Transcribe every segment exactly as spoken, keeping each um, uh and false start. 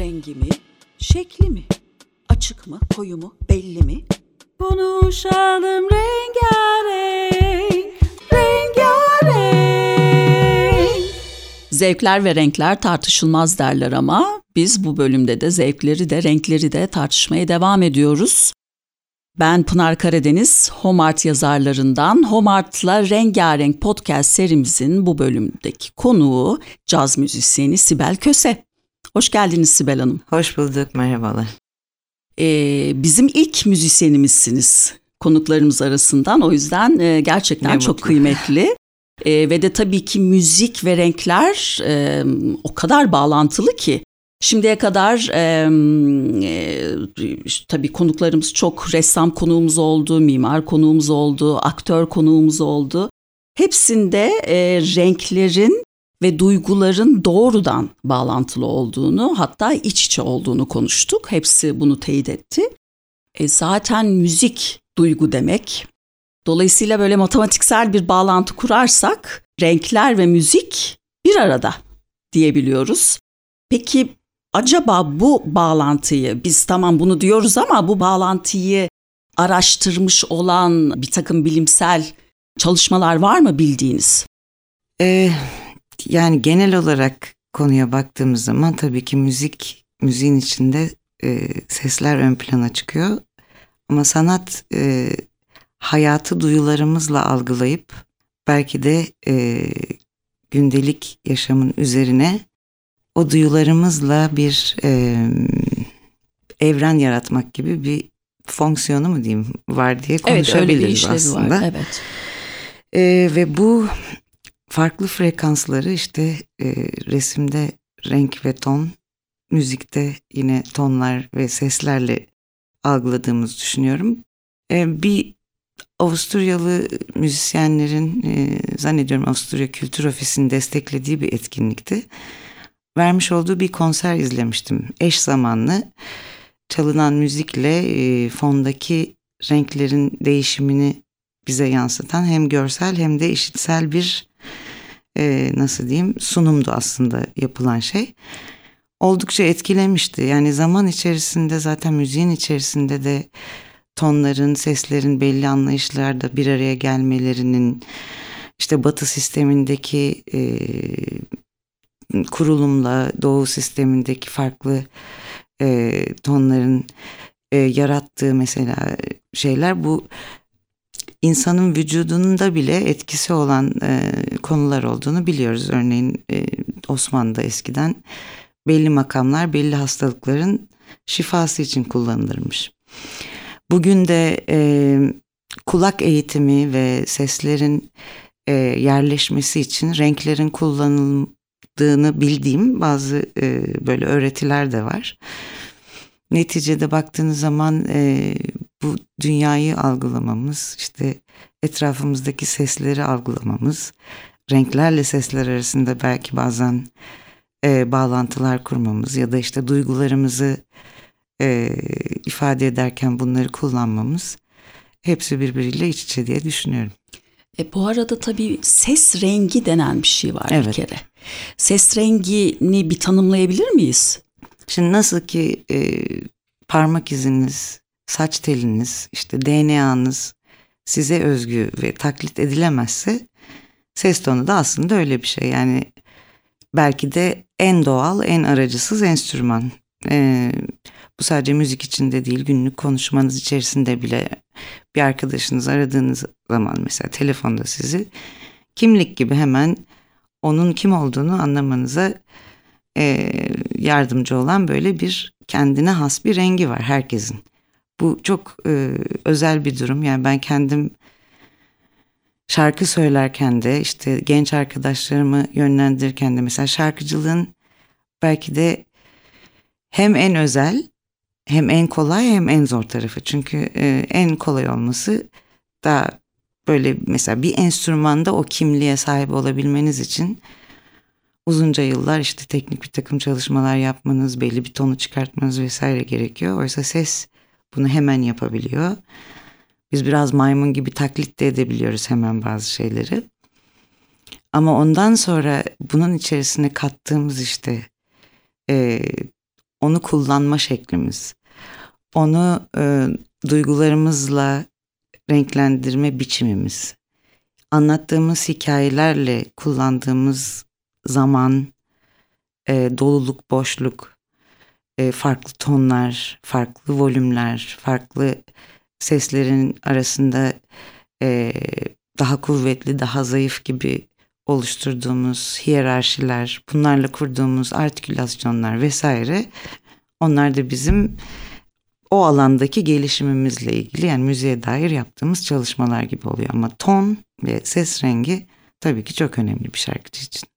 rengi mi, şekli mi, açık mı, koyu mu, belli mi? Konuşalım rengarenk, rengarenk. Zevkler ve renkler tartışılmaz derler ama biz bu bölümde de zevkleri de renkleri de tartışmaya devam ediyoruz. Ben Pınar Karadeniz, HomeArt yazarlarından. HomeArt'la Rengarenk podcast serimizin bu bölümdeki konuğu caz müzisyeni Sibel Köse. Hoş geldiniz Sibel Hanım. Hoş bulduk, merhabalar. Ee, bizim ilk müzisyenimizsiniz konuklarımız arasından. O yüzden e, gerçekten ne çok mutlu. Kıymetli. E, ve de tabii ki müzik ve renkler e, o kadar bağlantılı ki. Şimdiye kadar e, e, tabii konuklarımız çok ressam konuğumuz oldu, mimar konuğumuz oldu, aktör konuğumuz oldu. Hepsinde e, renklerin ve duyguların doğrudan bağlantılı olduğunu, hatta iç içe olduğunu konuştuk. Hepsi bunu teyit etti. E, zaten müzik duygu demek. Dolayısıyla böyle matematiksel bir bağlantı kurarsak renkler ve müzik bir arada diyebiliyoruz. Peki acaba bu bağlantıyı, biz tamam bunu diyoruz ama bu bağlantıyı araştırmış olan bir takım bilimsel çalışmalar var mı bildiğiniz? Ee, yani genel olarak konuya baktığımız zaman tabii ki müzik, müziğin içinde e, sesler ön plana çıkıyor. Ama sanat e, hayatı duyularımızla algılayıp belki de e, gündelik yaşamın üzerine o duyularımızla bir e, evren yaratmak gibi bir fonksiyonu mu diyeyim var diye konuşabiliriz evet, aslında. Var, evet. E, ve bu farklı frekansları işte e, resimde renk ve ton, müzikte yine tonlar ve seslerle algıladığımızı düşünüyorum. E, bir Avusturyalı müzisyenlerin e, zannediyorum Avusturya Kültür Ofisi'nin desteklediği bir etkinlikti. Vermiş olduğu bir konser izlemiştim. Eş zamanlı çalınan müzikle e, fondaki renklerin değişimini bize yansıtan hem görsel hem de işitsel bir e, nasıl diyeyim sunumdu aslında yapılan şey. Oldukça etkilemişti. Yani zaman içerisinde zaten müziğin içerisinde de tonların, seslerin belli anlayışlarda bir araya gelmelerinin işte Batı sistemindeki e, kurulumla Doğu sistemindeki farklı e, tonların e, yarattığı mesela şeyler bu insanın vücudunda bile etkisi olan e, konular olduğunu biliyoruz. Örneğin e, Osmanlı'da eskiden belli makamlar belli hastalıkların şifası için kullanılırmış. Bugün de e, kulak eğitimi ve seslerin e, yerleşmesi için renklerin kullanılması bildiğim bazı e, böyle öğretiler de var. Neticede baktığınız zaman e, bu dünyayı algılamamız, işte etrafımızdaki sesleri algılamamız, renklerle sesler arasında belki bazen e, bağlantılar kurmamız ya da işte duygularımızı e, ifade ederken bunları kullanmamız hepsi birbiriyle iç içe diye düşünüyorum. E, bu arada tabii ses rengi denen bir şey var evet. Bir kere. Ses rengini bir tanımlayabilir miyiz? Şimdi nasıl ki e, parmak iziniz, saç teliniz, işte D N A'nız size özgü ve taklit edilemezse ses tonu da aslında öyle bir şey. Yani belki de en doğal, en aracısız enstrüman. E, bu sadece müzik içinde değil, günlük konuşmanız içerisinde bile bir arkadaşınız aradığınız zaman mesela telefonda sizi kimlik gibi hemen onun kim olduğunu anlamanıza e, yardımcı olan böyle bir kendine has bir rengi var herkesin. Bu çok e, özel bir durum. Yani ben kendim şarkı söylerken de işte genç arkadaşlarımı yönlendirirken de mesela şarkıcılığın belki de hem en özel hem en kolay hem en zor tarafı. Çünkü e, en kolay olması daha böyle mesela bir enstrümanda o kimliğe sahip olabilmeniz için uzunca yıllar işte teknik bir takım çalışmalar yapmanız, belli bir tonu çıkartmanız vesaire gerekiyor. Oysa ses bunu hemen yapabiliyor. Biz biraz maymun gibi taklit de edebiliyoruz hemen bazı şeyleri. Ama ondan sonra bunun içerisine kattığımız işte e, onu kullanma şeklimiz, onu e, duygularımızla renklendirme biçimimiz, anlattığımız hikayelerle kullandığımız zaman, e, doluluk, boşluk, e, farklı tonlar, farklı volümler, farklı seslerin arasında e, daha kuvvetli, daha zayıf gibi oluşturduğumuz hiyerarşiler, bunlarla kurduğumuz artikülasyonlar vesaire, onlar da bizim o alandaki gelişimimizle ilgili, yani müziğe dair yaptığımız çalışmalar gibi oluyor. Ama ton ve ses rengi tabii ki çok önemli bir şarkıcı için.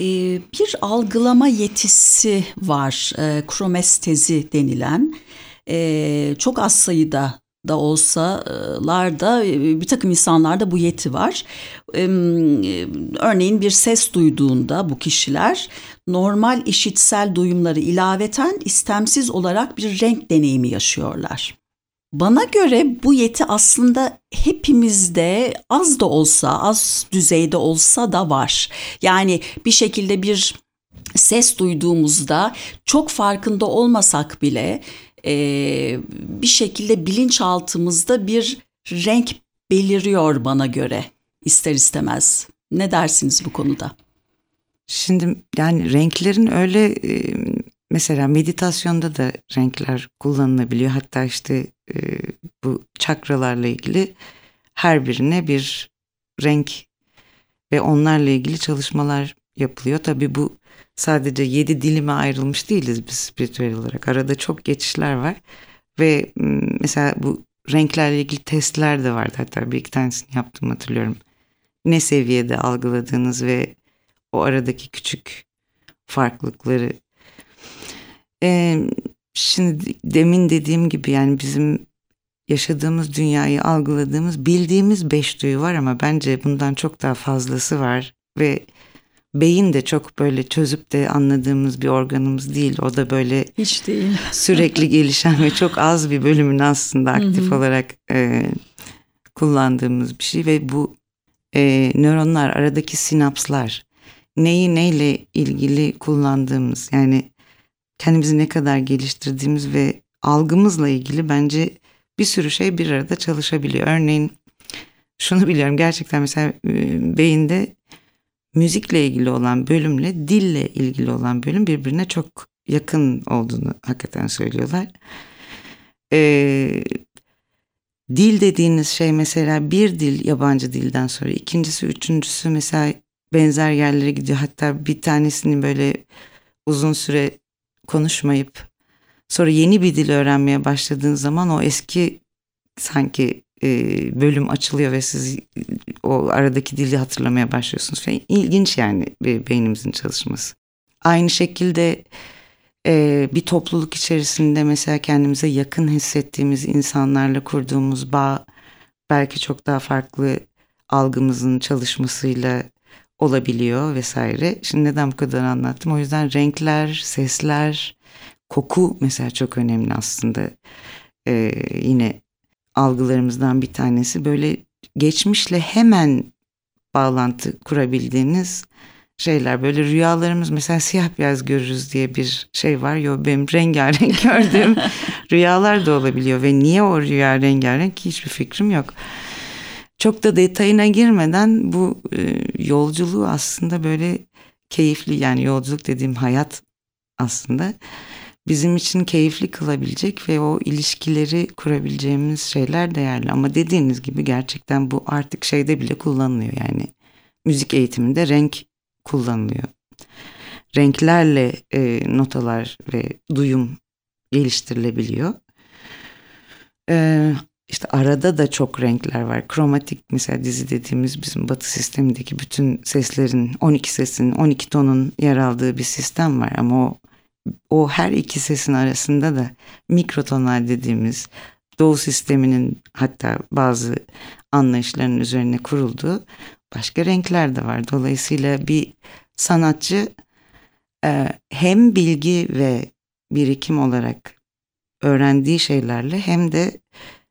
Ee, bir algılama yetisi var, e, kromestezi denilen. E, çok az sayıda da olsalar da bir takım insanlarda bu yeti var. Örneğin bir ses duyduğunda bu kişiler normal işitsel duyumları ilaveten istemsiz olarak bir renk deneyimi yaşıyorlar. Bana göre bu yeti aslında hepimizde az da olsa, az düzeyde olsa da var. Yani bir şekilde bir ses duyduğumuzda çok farkında olmasak bile Ee, bir şekilde bilinçaltımızda bir renk beliriyor bana göre ister istemez. Ne dersiniz bu konuda? Şimdi yani renklerin öyle e, mesela meditasyonda da renkler kullanılabiliyor. Hatta işte e, bu çakralarla ilgili her birine bir renk ve onlarla ilgili çalışmalar yapılıyor. Tabii bu sadece yedi dilime ayrılmış değiliz biz spiritüel olarak. Arada çok geçişler var. Ve mesela bu renklerle ilgili testler de vardı. Hatta bir iki tanesini yaptım hatırlıyorum. Ne seviyede algıladığınız ve o aradaki küçük farklılıkları. Ee, şimdi demin dediğim gibi yani bizim yaşadığımız dünyayı algıladığımız, bildiğimiz beş duyu var ama bence bundan çok daha fazlası var. Ve beyin de çok böyle çözüp de anladığımız bir organımız değil. O da böyle hiç değil. Sürekli gelişen ve çok az bir bölümünü aslında aktif olarak e, kullandığımız bir şey. Ve bu e, nöronlar, aradaki sinapslar, neyi neyle ilgili kullandığımız, yani kendimizi ne kadar geliştirdiğimiz ve algımızla ilgili bence bir sürü şey bir arada çalışabiliyor. Örneğin şunu biliyorum gerçekten, mesela e, beyinde müzikle ilgili olan bölümle dille ilgili olan bölüm birbirine çok yakın olduğunu hakikaten söylüyorlar. Ee, dil dediğiniz şey mesela bir dil yabancı dilden sonra ikincisi, üçüncüsü mesela benzer yerlere gidiyor. Hatta bir tanesini böyle uzun süre konuşmayıp sonra yeni bir dil öğrenmeye başladığın zaman o eski sanki bölüm açılıyor ve siz o aradaki dili hatırlamaya başlıyorsunuz. İlginç yani beynimizin çalışması. Aynı şekilde bir topluluk içerisinde mesela kendimize yakın hissettiğimiz insanlarla kurduğumuz bağ belki çok daha farklı algımızın çalışmasıyla olabiliyor vesaire. Şimdi neden bu kadar anlattım? O yüzden renkler, sesler, koku mesela çok önemli aslında. Ee, yine algılarımızdan bir tanesi, böyle geçmişle hemen bağlantı kurabildiğiniz şeyler. Böyle rüyalarımız mesela siyah beyaz görürüz diye bir şey var. Yo, benim rengarenk gördüğüm rüyalar da olabiliyor ve niye o rüya rengarenk hiçbir fikrim yok. Çok da detayına girmeden bu yolculuğu aslında böyle keyifli, yani yolculuk dediğim hayat aslında bizim için keyifli kılabilecek ve o ilişkileri kurabileceğimiz şeyler değerli. Ama dediğiniz gibi gerçekten bu artık şeyde bile kullanılıyor, yani müzik eğitiminde renk kullanılıyor. Renklerle e, notalar ve duyum geliştirilebiliyor. E, işte arada da çok renkler var. Kromatik mesela dizi dediğimiz bizim batı sistemindeki bütün seslerin, on iki sesin, on iki tonun yer aldığı bir sistem var ama o O her iki sesin arasında da mikrotonal dediğimiz doğu sisteminin hatta bazı anlayışların üzerine kurulduğu başka renkler de var. Dolayısıyla bir sanatçı hem bilgi ve birikim olarak öğrendiği şeylerle hem de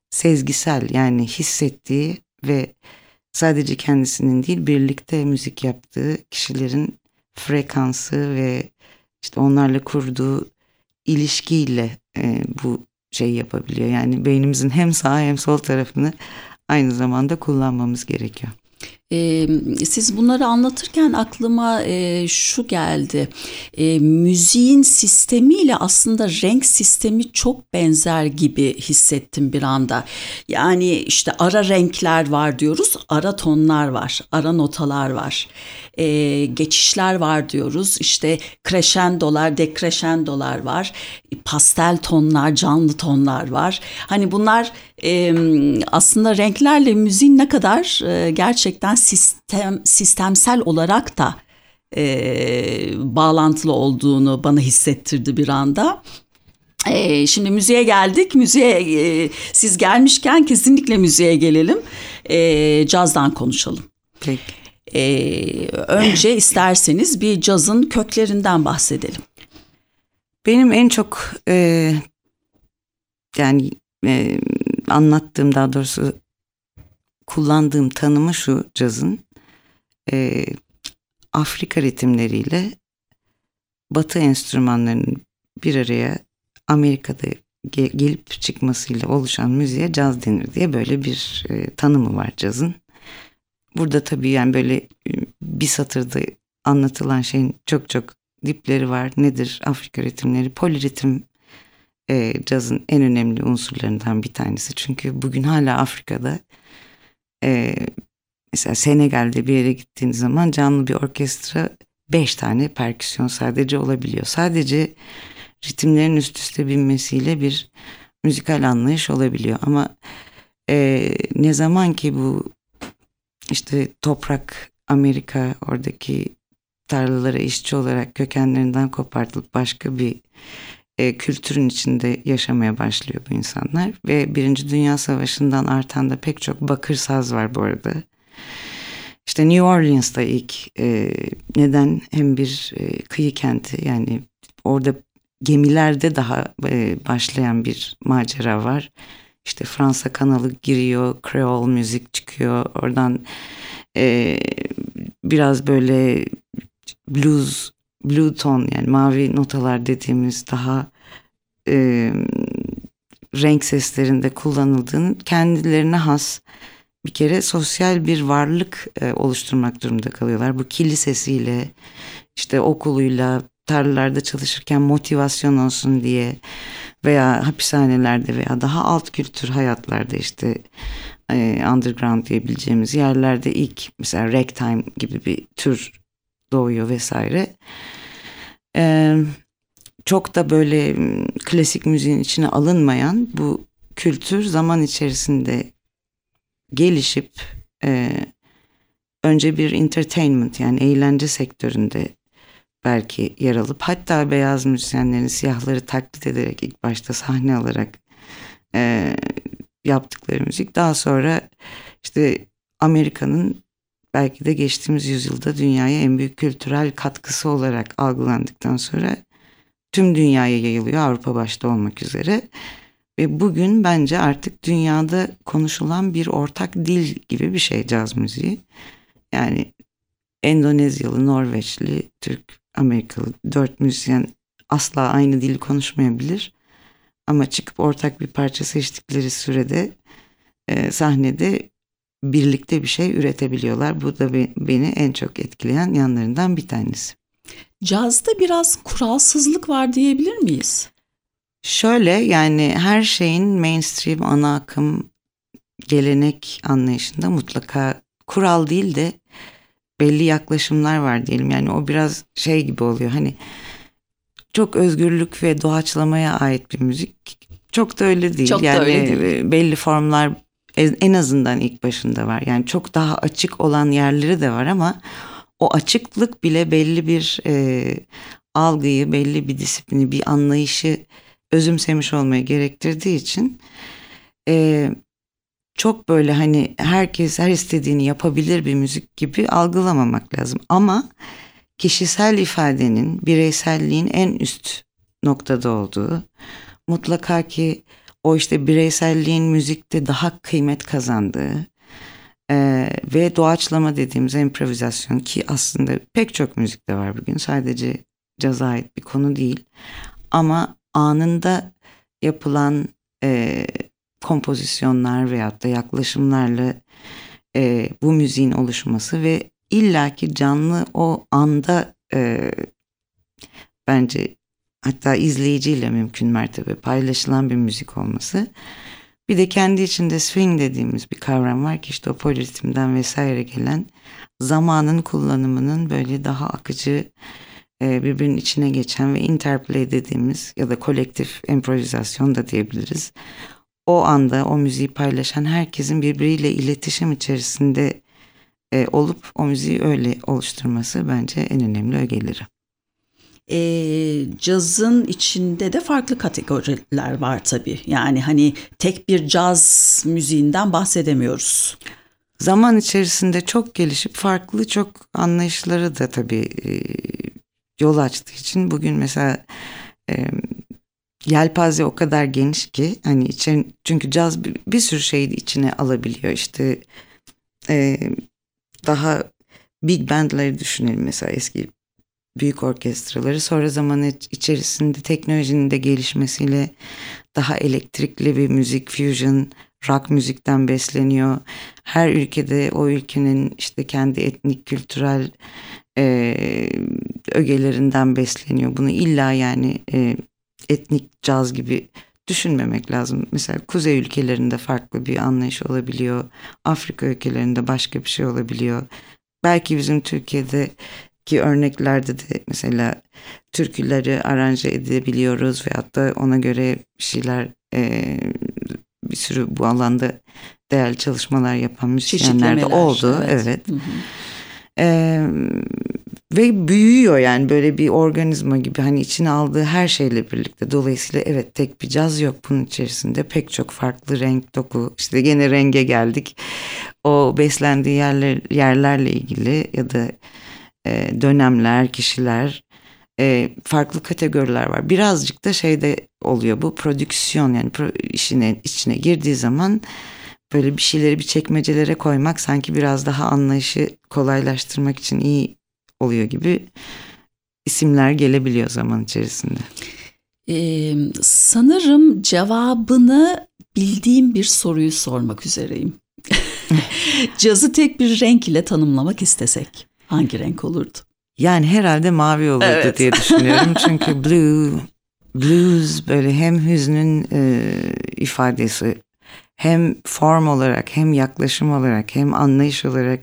sezgisel, yani hissettiği ve sadece kendisinin değil birlikte müzik yaptığı kişilerin frekansı ve İşte onlarla kurduğu ilişkiyle e, bu şey yapabiliyor. Yani beynimizin hem sağ hem sol tarafını aynı zamanda kullanmamız gerekiyor. Ee, siz bunları anlatırken aklıma e, şu geldi. E, müziğin sistemiyle aslında renk sistemi çok benzer gibi hissettim bir anda. Yani işte ara renkler var diyoruz, ara tonlar var, ara notalar var. E, geçişler var diyoruz, işte crescendolar, decrescendolar var, pastel tonlar, canlı tonlar var. Hani bunlar e, aslında renklerle müziğin ne kadar e, gerçekten sistem sistemsel olarak da e, bağlantılı olduğunu bana hissettirdi bir anda. E, şimdi müziğe geldik. Müziğe e, siz gelmişken kesinlikle müziğe gelelim. E, cazdan konuşalım. Peki. E, önce isterseniz bir cazın köklerinden bahsedelim. Benim en çok e, yani e, anlattığım, daha doğrusu kullandığım tanımı şu cazın: e, Afrika ritimleriyle Batı enstrümanlarının bir araya Amerika'da ge- gelip çıkmasıyla oluşan müziğe caz denir diye böyle bir e, tanımı var cazın. Burada tabii yani böyle bir satırda anlatılan şeyin çok çok dipleri var. Nedir Afrika ritimleri? Poliritim e, cazın en önemli unsurlarından bir tanesi. Çünkü bugün hala Afrika'da e, mesela Senegal'de bir yere gittiğiniz zaman canlı bir orkestra beş tane perküsyon sadece olabiliyor. Sadece ritimlerin üst üste binmesiyle bir müzikal anlayış olabiliyor. Ama e, ne zaman ki bu İşte toprak Amerika, oradaki tarlalara işçi olarak kökenlerinden kopartılıp başka bir e, kültürün içinde yaşamaya başlıyor bu insanlar. Ve Birinci Dünya Savaşı'ndan artan da pek çok bakır saz var bu arada. İşte New Orleans'ta ilk e, neden hem bir e, kıyı kenti, yani orada gemilerde daha e, başlayan bir macera var. İşte Fransa kanalı giriyor, Creole müzik çıkıyor. Oradan e, biraz böyle blues, blue tone, yani mavi notalar dediğimiz daha e, renk seslerinde kullanıldığının kendilerine has bir kere sosyal bir varlık e, oluşturmak durumunda kalıyorlar. Bu kilisesiyle, işte okuluyla, tarlalarda çalışırken motivasyon olsun diye veya hapishanelerde veya daha alt kültür hayatlarda, işte e, underground diyebileceğimiz yerlerde ilk mesela ragtime gibi bir tür doğuyor vesaire. E, çok da böyle klasik müziğin içine alınmayan bu kültür zaman içerisinde gelişip e, önce bir entertainment, yani eğlence sektöründe belki yer alıp, hatta beyaz müzisyenlerin siyahları taklit ederek ilk başta sahne alarak e, yaptıkları müzik, daha sonra işte Amerika'nın belki de geçtiğimiz yüzyılda dünyaya en büyük kültürel katkısı olarak algılandıktan sonra tüm dünyaya yayılıyor, Avrupa başta olmak üzere. Ve bugün bence artık dünyada konuşulan bir ortak dil gibi bir şey caz müziği. Yani Endonezyalı, Norveçli, Türk, Amerikalı dört müzisyen asla aynı dili konuşmayabilir. Ama çıkıp ortak bir parça seçtikleri sürede e, sahnede birlikte bir şey üretebiliyorlar. Bu da be, beni en çok etkileyen yanlarından bir tanesi. Cazda biraz kuralsızlık var diyebilir miyiz? Şöyle, yani her şeyin mainstream, ana akım, gelenek anlayışında mutlaka kural değil de belli yaklaşımlar var diyelim. Yani o biraz şey gibi oluyor, hani çok özgürlük ve doğaçlamaya ait bir müzik. Çok da öyle değil. Çok yani da öyle değil. Belli formlar en azından ilk başında var. Yani çok daha açık olan yerleri de var ama o açıklık bile belli bir e, algıyı, belli bir disiplini, bir anlayışı özümsemiş olmayı gerektirdiği için e, çok böyle hani herkes her istediğini yapabilir bir müzik gibi algılamamak lazım. Ama kişisel ifadenin, bireyselliğin en üst noktada olduğu, mutlaka ki o işte bireyselliğin müzikte daha kıymet kazandığı e, ve doğaçlama dediğimiz improvizasyon, ki aslında pek çok müzikte var bugün, sadece caza ait bir konu değil. Ama anında yapılan e, kompozisyonlar veyahut da yaklaşımlarla e, bu müziğin oluşması ve illaki canlı o anda e, bence hatta izleyiciyle mümkün mertebe paylaşılan bir müzik olması. Bir de kendi içinde swing dediğimiz bir kavram var ki işte o poliritimden vesaire gelen zamanın kullanımının böyle daha akıcı, birbirinin içine geçen ve interplay dediğimiz ya da kolektif improvizasyon da diyebiliriz. O anda o müziği paylaşan herkesin birbiriyle iletişim içerisinde olup o müziği öyle oluşturması bence en önemli ögeleri. E, cazın içinde de farklı kategoriler var tabii. Yani hani tek bir caz müziğinden bahsedemiyoruz. Zaman içerisinde çok gelişip farklı çok anlayışları da tabii e, yol açtığı için bugün mesela e, yelpaze o kadar geniş ki hani için, çünkü caz bir, bir sürü şeyi içine alabiliyor. İşte e, daha big bandları düşünelim mesela, eski büyük orkestraları, sonra zamanı içerisinde teknolojinin de gelişmesiyle daha elektrikli bir müzik, fusion, rock müzikten besleniyor. Her ülkede o ülkenin işte kendi etnik, kültürel e, ögelerinden besleniyor. Bunu illa yani e, etnik caz gibi düşünmemek lazım. Mesela kuzey ülkelerinde farklı bir anlayış olabiliyor. Afrika ülkelerinde başka bir şey olabiliyor. Belki bizim Türkiye'de ki örneklerde de mesela türküleri aranje edebiliyoruz ve hatta ona göre bir şeyler e, bir sürü bu alanda değerli çalışmalar yapan müzisyenler de oldu. Evet. evet. Hı hı. E, ve büyüyor yani böyle bir organizma gibi, hani içine aldığı her şeyle birlikte. Dolayısıyla evet, tek bir caz yok, bunun içerisinde pek çok farklı renk, doku, işte gene renge geldik. O beslendiği yerler, yerlerle ilgili ya da dönemler, kişiler, farklı kategoriler var. Birazcık da şeyde oluyor bu prodüksiyon, yani işine içine girdiği zaman böyle bir şeyleri bir çekmecelere koymak sanki biraz daha anlayışı kolaylaştırmak için iyi oluyor gibi isimler gelebiliyor zaman içerisinde. Ee, sanırım cevabını bildiğim bir soruyu sormak üzereyim. Cazı tek bir renk ile tanımlamak istesek hangi renk olurdu? Yani herhalde mavi olurdu, evet, diye düşünüyorum. Çünkü blue, blues böyle hem hüznün e, ifadesi, hem form olarak, hem yaklaşım olarak, hem anlayış olarak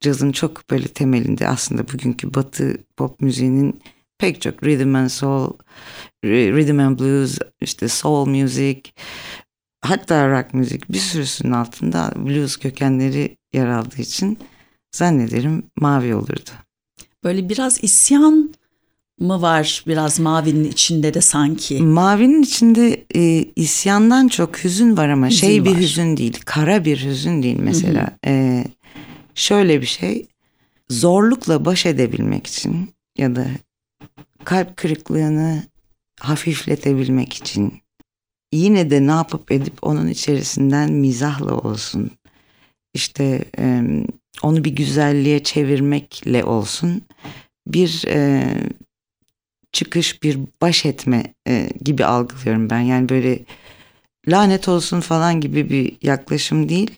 cazın çok böyle temelinde aslında bugünkü batı pop müziğinin pek çok rhythm and soul, rhythm and blues, işte soul music, hatta rock müzik bir sürüsünün altında blues kökenleri yer aldığı için zannederim mavi olurdu. Böyle biraz isyan mı var biraz mavinin içinde de sanki? Mavinin içinde e, isyandan çok hüzün var ama hüzün şey var. Bir hüzün değil, kara bir hüzün değil mesela. Hı hı. E, şöyle bir şey, zorlukla baş edebilmek için ya da kalp kırıklığını hafifletebilmek için yine de ne yapıp edip onun içerisinden mizahla olsun, İşte e, onu bir güzelliğe çevirmekle olsun, bir e, çıkış, bir baş etme e, gibi algılıyorum ben. Yani böyle lanet olsun falan gibi bir yaklaşım değil.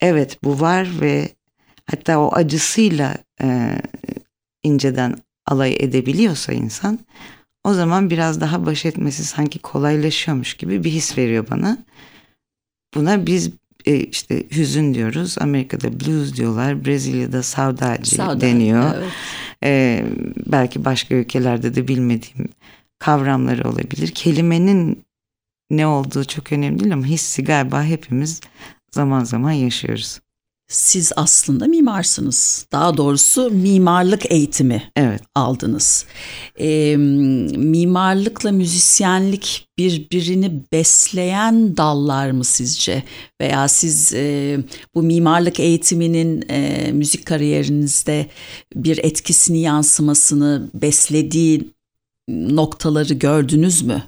Evet, bu var ve hatta o acısıyla e, inceden alay edebiliyorsa insan, o zaman biraz daha baş etmesi sanki kolaylaşıyormuş gibi bir his veriyor bana. Buna biz E işte hüzün diyoruz. Amerika'da blues diyorlar. Brezilya'da saudade deniyor. Evet. E, belki başka ülkelerde de bilmediğim kavramları olabilir. Kelimenin ne olduğu çok önemli değil ama hissi galiba hepimiz zaman zaman yaşıyoruz. Siz aslında mimarsınız. Daha doğrusu mimarlık eğitimi evet. aldınız. E, mimarlıkla müzisyenlik birbirini besleyen dallar mı sizce? Veya siz e, bu mimarlık eğitiminin e, müzik kariyerinizde bir etkisini, yansımasını, beslediği noktaları gördünüz mü?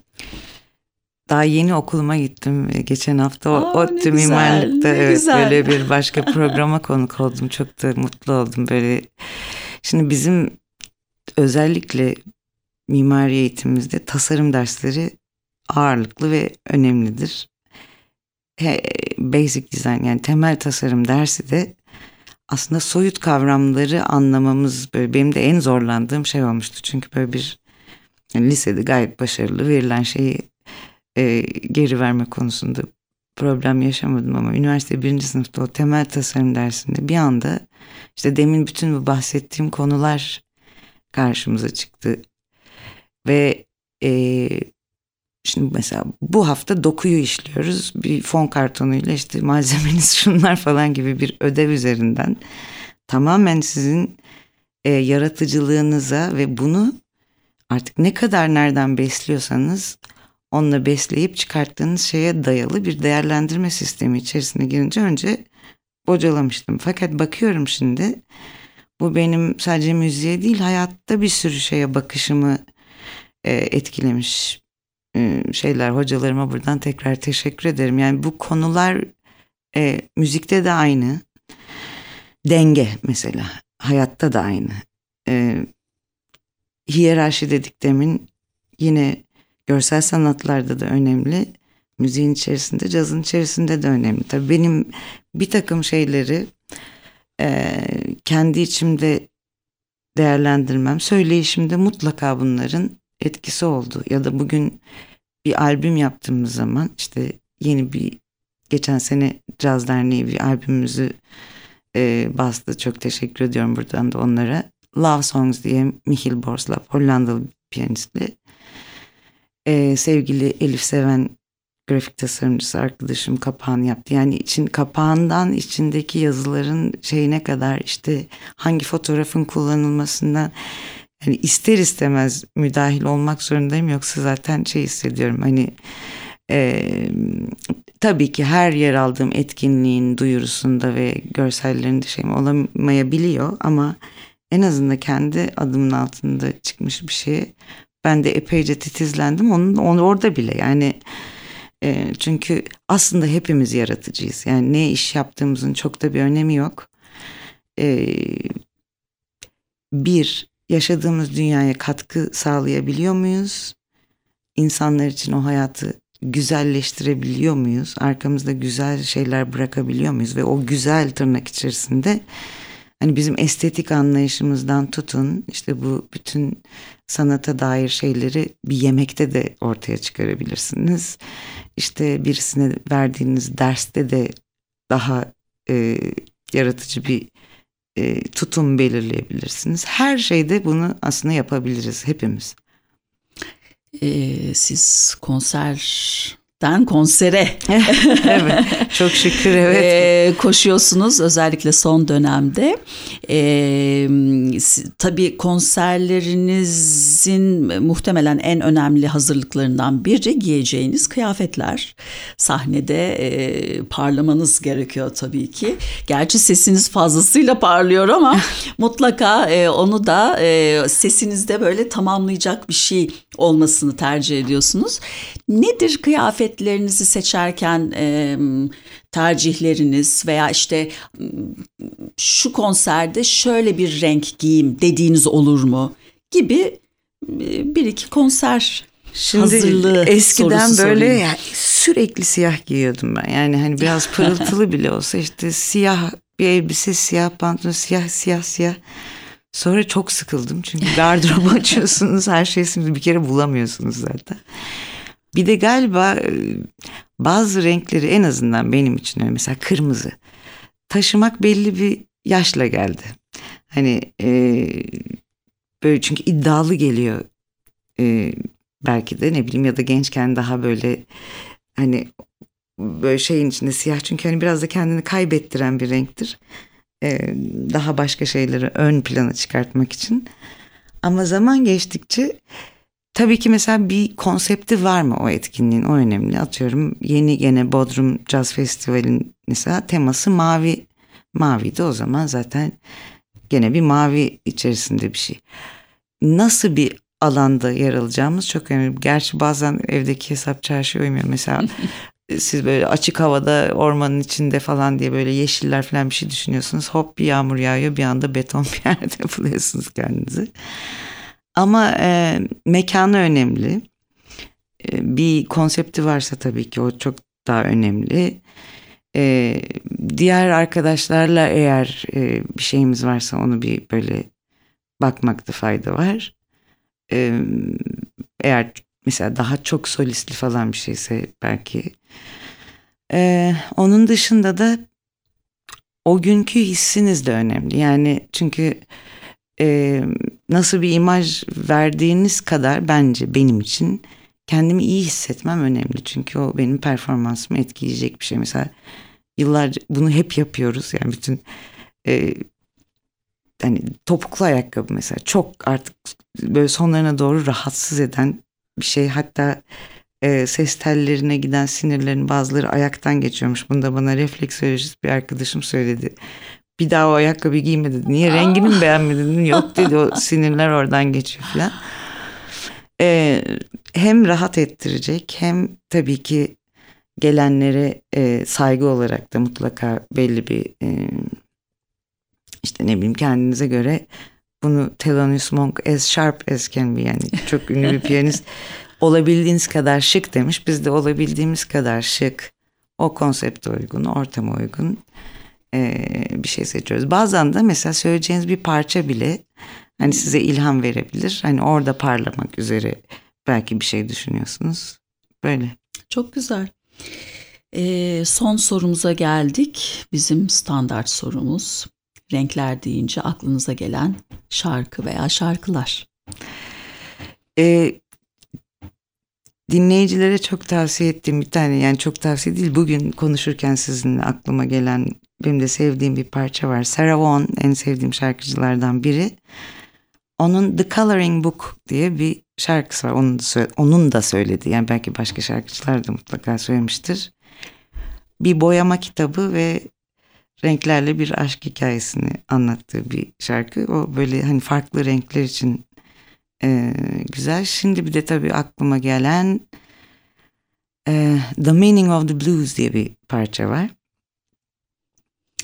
Daha yeni okuluma gittim geçen hafta. Aa, ODTÜ mimarlıkta evet, güzel. Böyle bir başka programa konuk oldum. Çok da mutlu oldum böyle. Şimdi bizim özellikle mimari eğitimimizde tasarım dersleri ağırlıklı ve önemlidir. Basic design, yani temel tasarım dersi de aslında soyut kavramları anlamamız böyle benim de en zorlandığım şey olmuştu. Çünkü böyle bir yani lisede gayet başarılı verilen şeyi e, geri verme konusunda problem yaşamadım ama üniversite birinci sınıfta o temel tasarım dersinde bir anda işte demin bütün bu bahsettiğim konular karşımıza çıktı. Ve e, şimdi mesela bu hafta dokuyu işliyoruz. Bir fon kartonuyla işte malzemeniz şunlar falan gibi bir ödev üzerinden tamamen sizin e, yaratıcılığınıza ve bunu artık ne kadar nereden besliyorsanız onunla besleyip çıkarttığınız şeye dayalı bir değerlendirme sistemi içerisine girince önce bocalamıştım. Fakat bakıyorum şimdi bu benim sadece müziğe değil hayatta bir sürü şeye bakışımı e, etkilemiş şeyler. Hocalarıma buradan tekrar teşekkür ederim. Yani bu konular e, müzikte de aynı. Denge mesela. Hayatta da aynı. E, hiyerarşi dedik demin. Yine görsel sanatlarda da önemli. Müziğin içerisinde, cazın içerisinde de önemli. Tabii benim bir takım şeyleri e, kendi içimde değerlendirmem. Söyleyişimde mutlaka bunların etkisi oldu. Ya da bugün bir albüm yaptığımız zaman işte yeni bir geçen sene Caz Derneği bir albümümüzü e, bastı. Çok teşekkür ediyorum buradan da onlara. Love Songs diye Mihil Borslav, Hollandalı bir piyanistli. E, sevgili Elif Seven grafik tasarımcısı arkadaşım kapağını yaptı. Yani için kapağından içindeki yazıların şeyine kadar işte hangi fotoğrafın kullanılmasından yani ister istemez müdahil olmak zorundayım yoksa zaten şey hissediyorum hani e, tabii ki her yer aldığım etkinliğin duyurusunda ve görsellerinde şeyim olamayabiliyor ama en azından kendi adımın altında çıkmış bir şey. Ben de epeyce titizlendim onun, onu orada bile yani e, çünkü aslında hepimiz yaratıcıyız yani ne iş yaptığımızın çok da bir önemi yok. E, bir yaşadığımız dünyaya katkı sağlayabiliyor muyuz? İnsanlar için o hayatı güzelleştirebiliyor muyuz? Arkamızda güzel şeyler bırakabiliyor muyuz? Ve o güzel tırnak içerisinde hani bizim estetik anlayışımızdan tutun işte bu bütün sanata dair şeyleri bir yemekte de ortaya çıkarabilirsiniz. İşte birisine verdiğiniz derste de daha e, yaratıcı bir tutum belirleyebilirsiniz. Her şeyde bunu aslında yapabiliriz hepimiz. Ee, siz konserden konsere evet, çok şükür evet. Ee, koşuyorsunuz özellikle son dönemde. Ee, tabii konserlerinizin muhtemelen en önemli hazırlıklarından biri giyeceğiniz kıyafetler. Sahnede e, parlamanız gerekiyor tabii ki. Gerçi sesiniz fazlasıyla parlıyor ama mutlaka e, onu da e, sesinizde böyle tamamlayacak bir şey olmasını tercih ediyorsunuz. Nedir kıyafetlerinizi seçerken e, tercihleriniz veya işte şu konserde şöyle bir renk giyeyim dediğiniz olur mu gibi bir iki konser şimdi hazırlığı eskiden böyle yani sürekli siyah giyiyordum ben yani hani biraz pırıltılı bile olsa işte siyah bir elbise siyah pantolon siyah siyah siyah sonra çok sıkıldım çünkü gardırobu açıyorsunuz her şeyi bir kere bulamıyorsunuz zaten. Bir de galiba bazı renkleri en azından benim için öyle mesela kırmızı taşımak belli bir yaşla geldi. Hani e, böyle çünkü iddialı geliyor e, belki de ne bileyim ya da gençken daha böyle hani böyle şeyin içinde siyah çünkü hani biraz da kendini kaybettiren bir renktir. E, daha başka şeyleri ön plana çıkartmak için ama zaman geçtikçe tabii ki mesela bir konsepti var mı o etkinliğin o önemli atıyorum yeni gene Bodrum Caz Festivali'nin mesela teması mavi maviydi o zaman zaten gene bir mavi içerisinde bir şey nasıl bir alanda yer alacağımız çok önemli gerçi bazen evdeki hesap çarşıya uymuyor mesela siz böyle açık havada ormanın içinde falan diye böyle yeşiller falan bir şey düşünüyorsunuz hop bir yağmur yağıyor bir anda beton bir yerde buluyorsunuz kendinizi. Ama e, mekanı önemli. bir konsepti varsa tabii ki o çok daha önemli. Ee, diğer arkadaşlarla eğer e, bir şeyimiz varsa onu bir böyle bakmakta fayda var. Ee, eğer mesela daha çok solistli falan bir şeyse belki. Ee, onun dışında da o günkü hissiniz de önemli. Yani çünkü e, nasıl bir imaj verdiğiniz kadar bence benim için kendimi iyi hissetmem önemli. Çünkü o benim performansımı etkileyecek bir şey. Mesela yıllarca bunu hep yapıyoruz. Yani bütün e, hani topuklu ayakkabı mesela çok artık böyle sonlarına doğru rahatsız eden bir şey. Hatta e, ses tellerine giden sinirlerin bazıları ayaktan geçiyormuş. Bunu da bana refleksolojist bir arkadaşım söyledi. Bir daha o ayakkabı giyme dedi. Niye? Rengini mi beğenmedin? Yok dedi. O sinirler oradan geçiyor falan. Ee, hem rahat ettirecek hem tabii ki gelenlere e, saygı olarak da mutlaka belli bir e, işte ne bileyim kendinize göre bunu Thelonious Monk as sharp as can be, yani çok ünlü bir piyanist olabildiğiniz kadar şık demiş. Biz de olabildiğimiz kadar şık, o konsepte uygun, ortama uygun e, bir şey seçiyoruz. Bazen de mesela söyleyeceğiniz bir parça bile hani size ilham verebilir. Hani orada parlamak üzere belki bir şey düşünüyorsunuz. Böyle. Çok güzel. Ee, son sorumuza geldik. Bizim standart sorumuz. Renkler deyince aklınıza gelen şarkı veya şarkılar. Ee, dinleyicilere çok tavsiye ettiğim bir tane, yani çok tavsiye değil, bugün konuşurken sizinle aklıma gelen, benim de sevdiğim bir parça var. Sarah Vaughan en sevdiğim şarkıcılardan biri. Onun The Coloring Book diye bir şarkısı var. Onun da, söyledi, onun da söylediği, yani belki başka şarkıcılar da mutlaka söylemiştir. Bir boyama kitabı ve renklerle bir aşk hikayesini anlattığı bir şarkı. O böyle hani farklı renkler için e, güzel. Şimdi bir de tabii aklıma gelen e, The Meaning of the Blues diye bir parça var.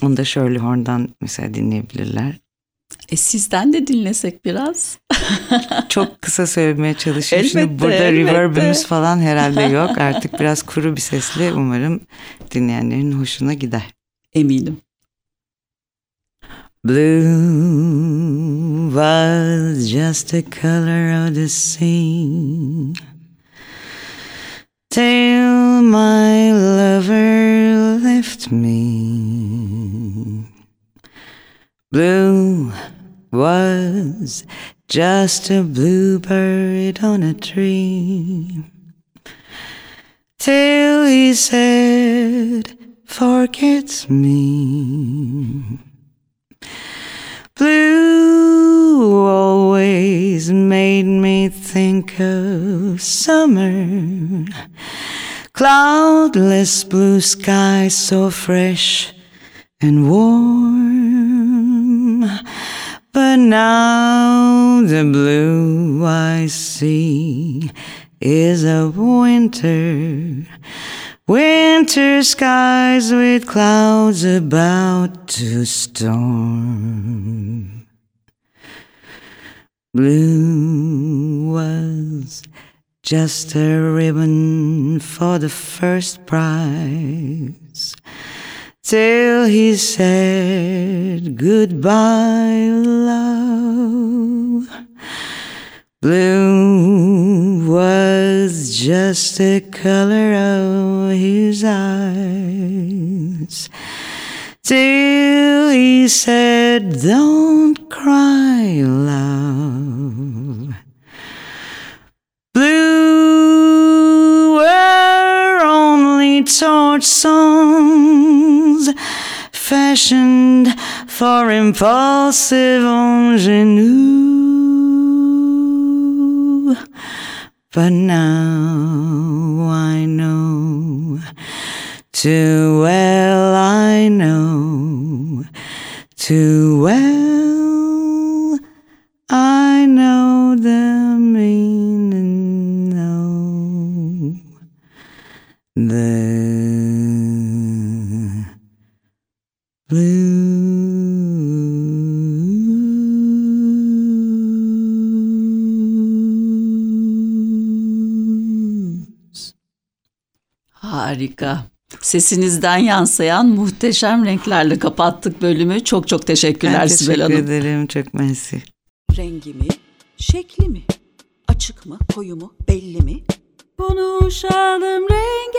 Onu da Shirley Horn'dan mesela dinleyebilirler. E sizden de dinlesek biraz. Çok kısa söylemeye çalışayım. Elbette, şimdi burada elbette. Reverb'ümüz falan herhalde yok. Artık biraz kuru bir sesle umarım dinleyenlerin hoşuna gider. Eminim. Blue was just a color of the sea. Till my lover left me. Blue was just a bluebird on a tree. Till he said, forget me. Blue always made me think of summer. Cloudless blue sky so fresh and warm. But now the blue I see is of winter. Winter skies with clouds about to storm. Blue was just a ribbon for the first prize, till he said goodbye, love. Blue was just the color of his eyes, till he said, don't cry, love. Blue were only torch songs fashioned for impulsive ingenues. But now I know, too well I know, too well I know the meaning of the blue. Harika. Sesinizden yansıyan muhteşem renklerle kapattık bölümü. Çok çok teşekkürler teşekkür Sibel Hanım. Teşekkür ederim. Çok mersi. Rengi mi? Şekli mi? Açık mı? Koyu mu? Belli mi? Konuşalım rengi.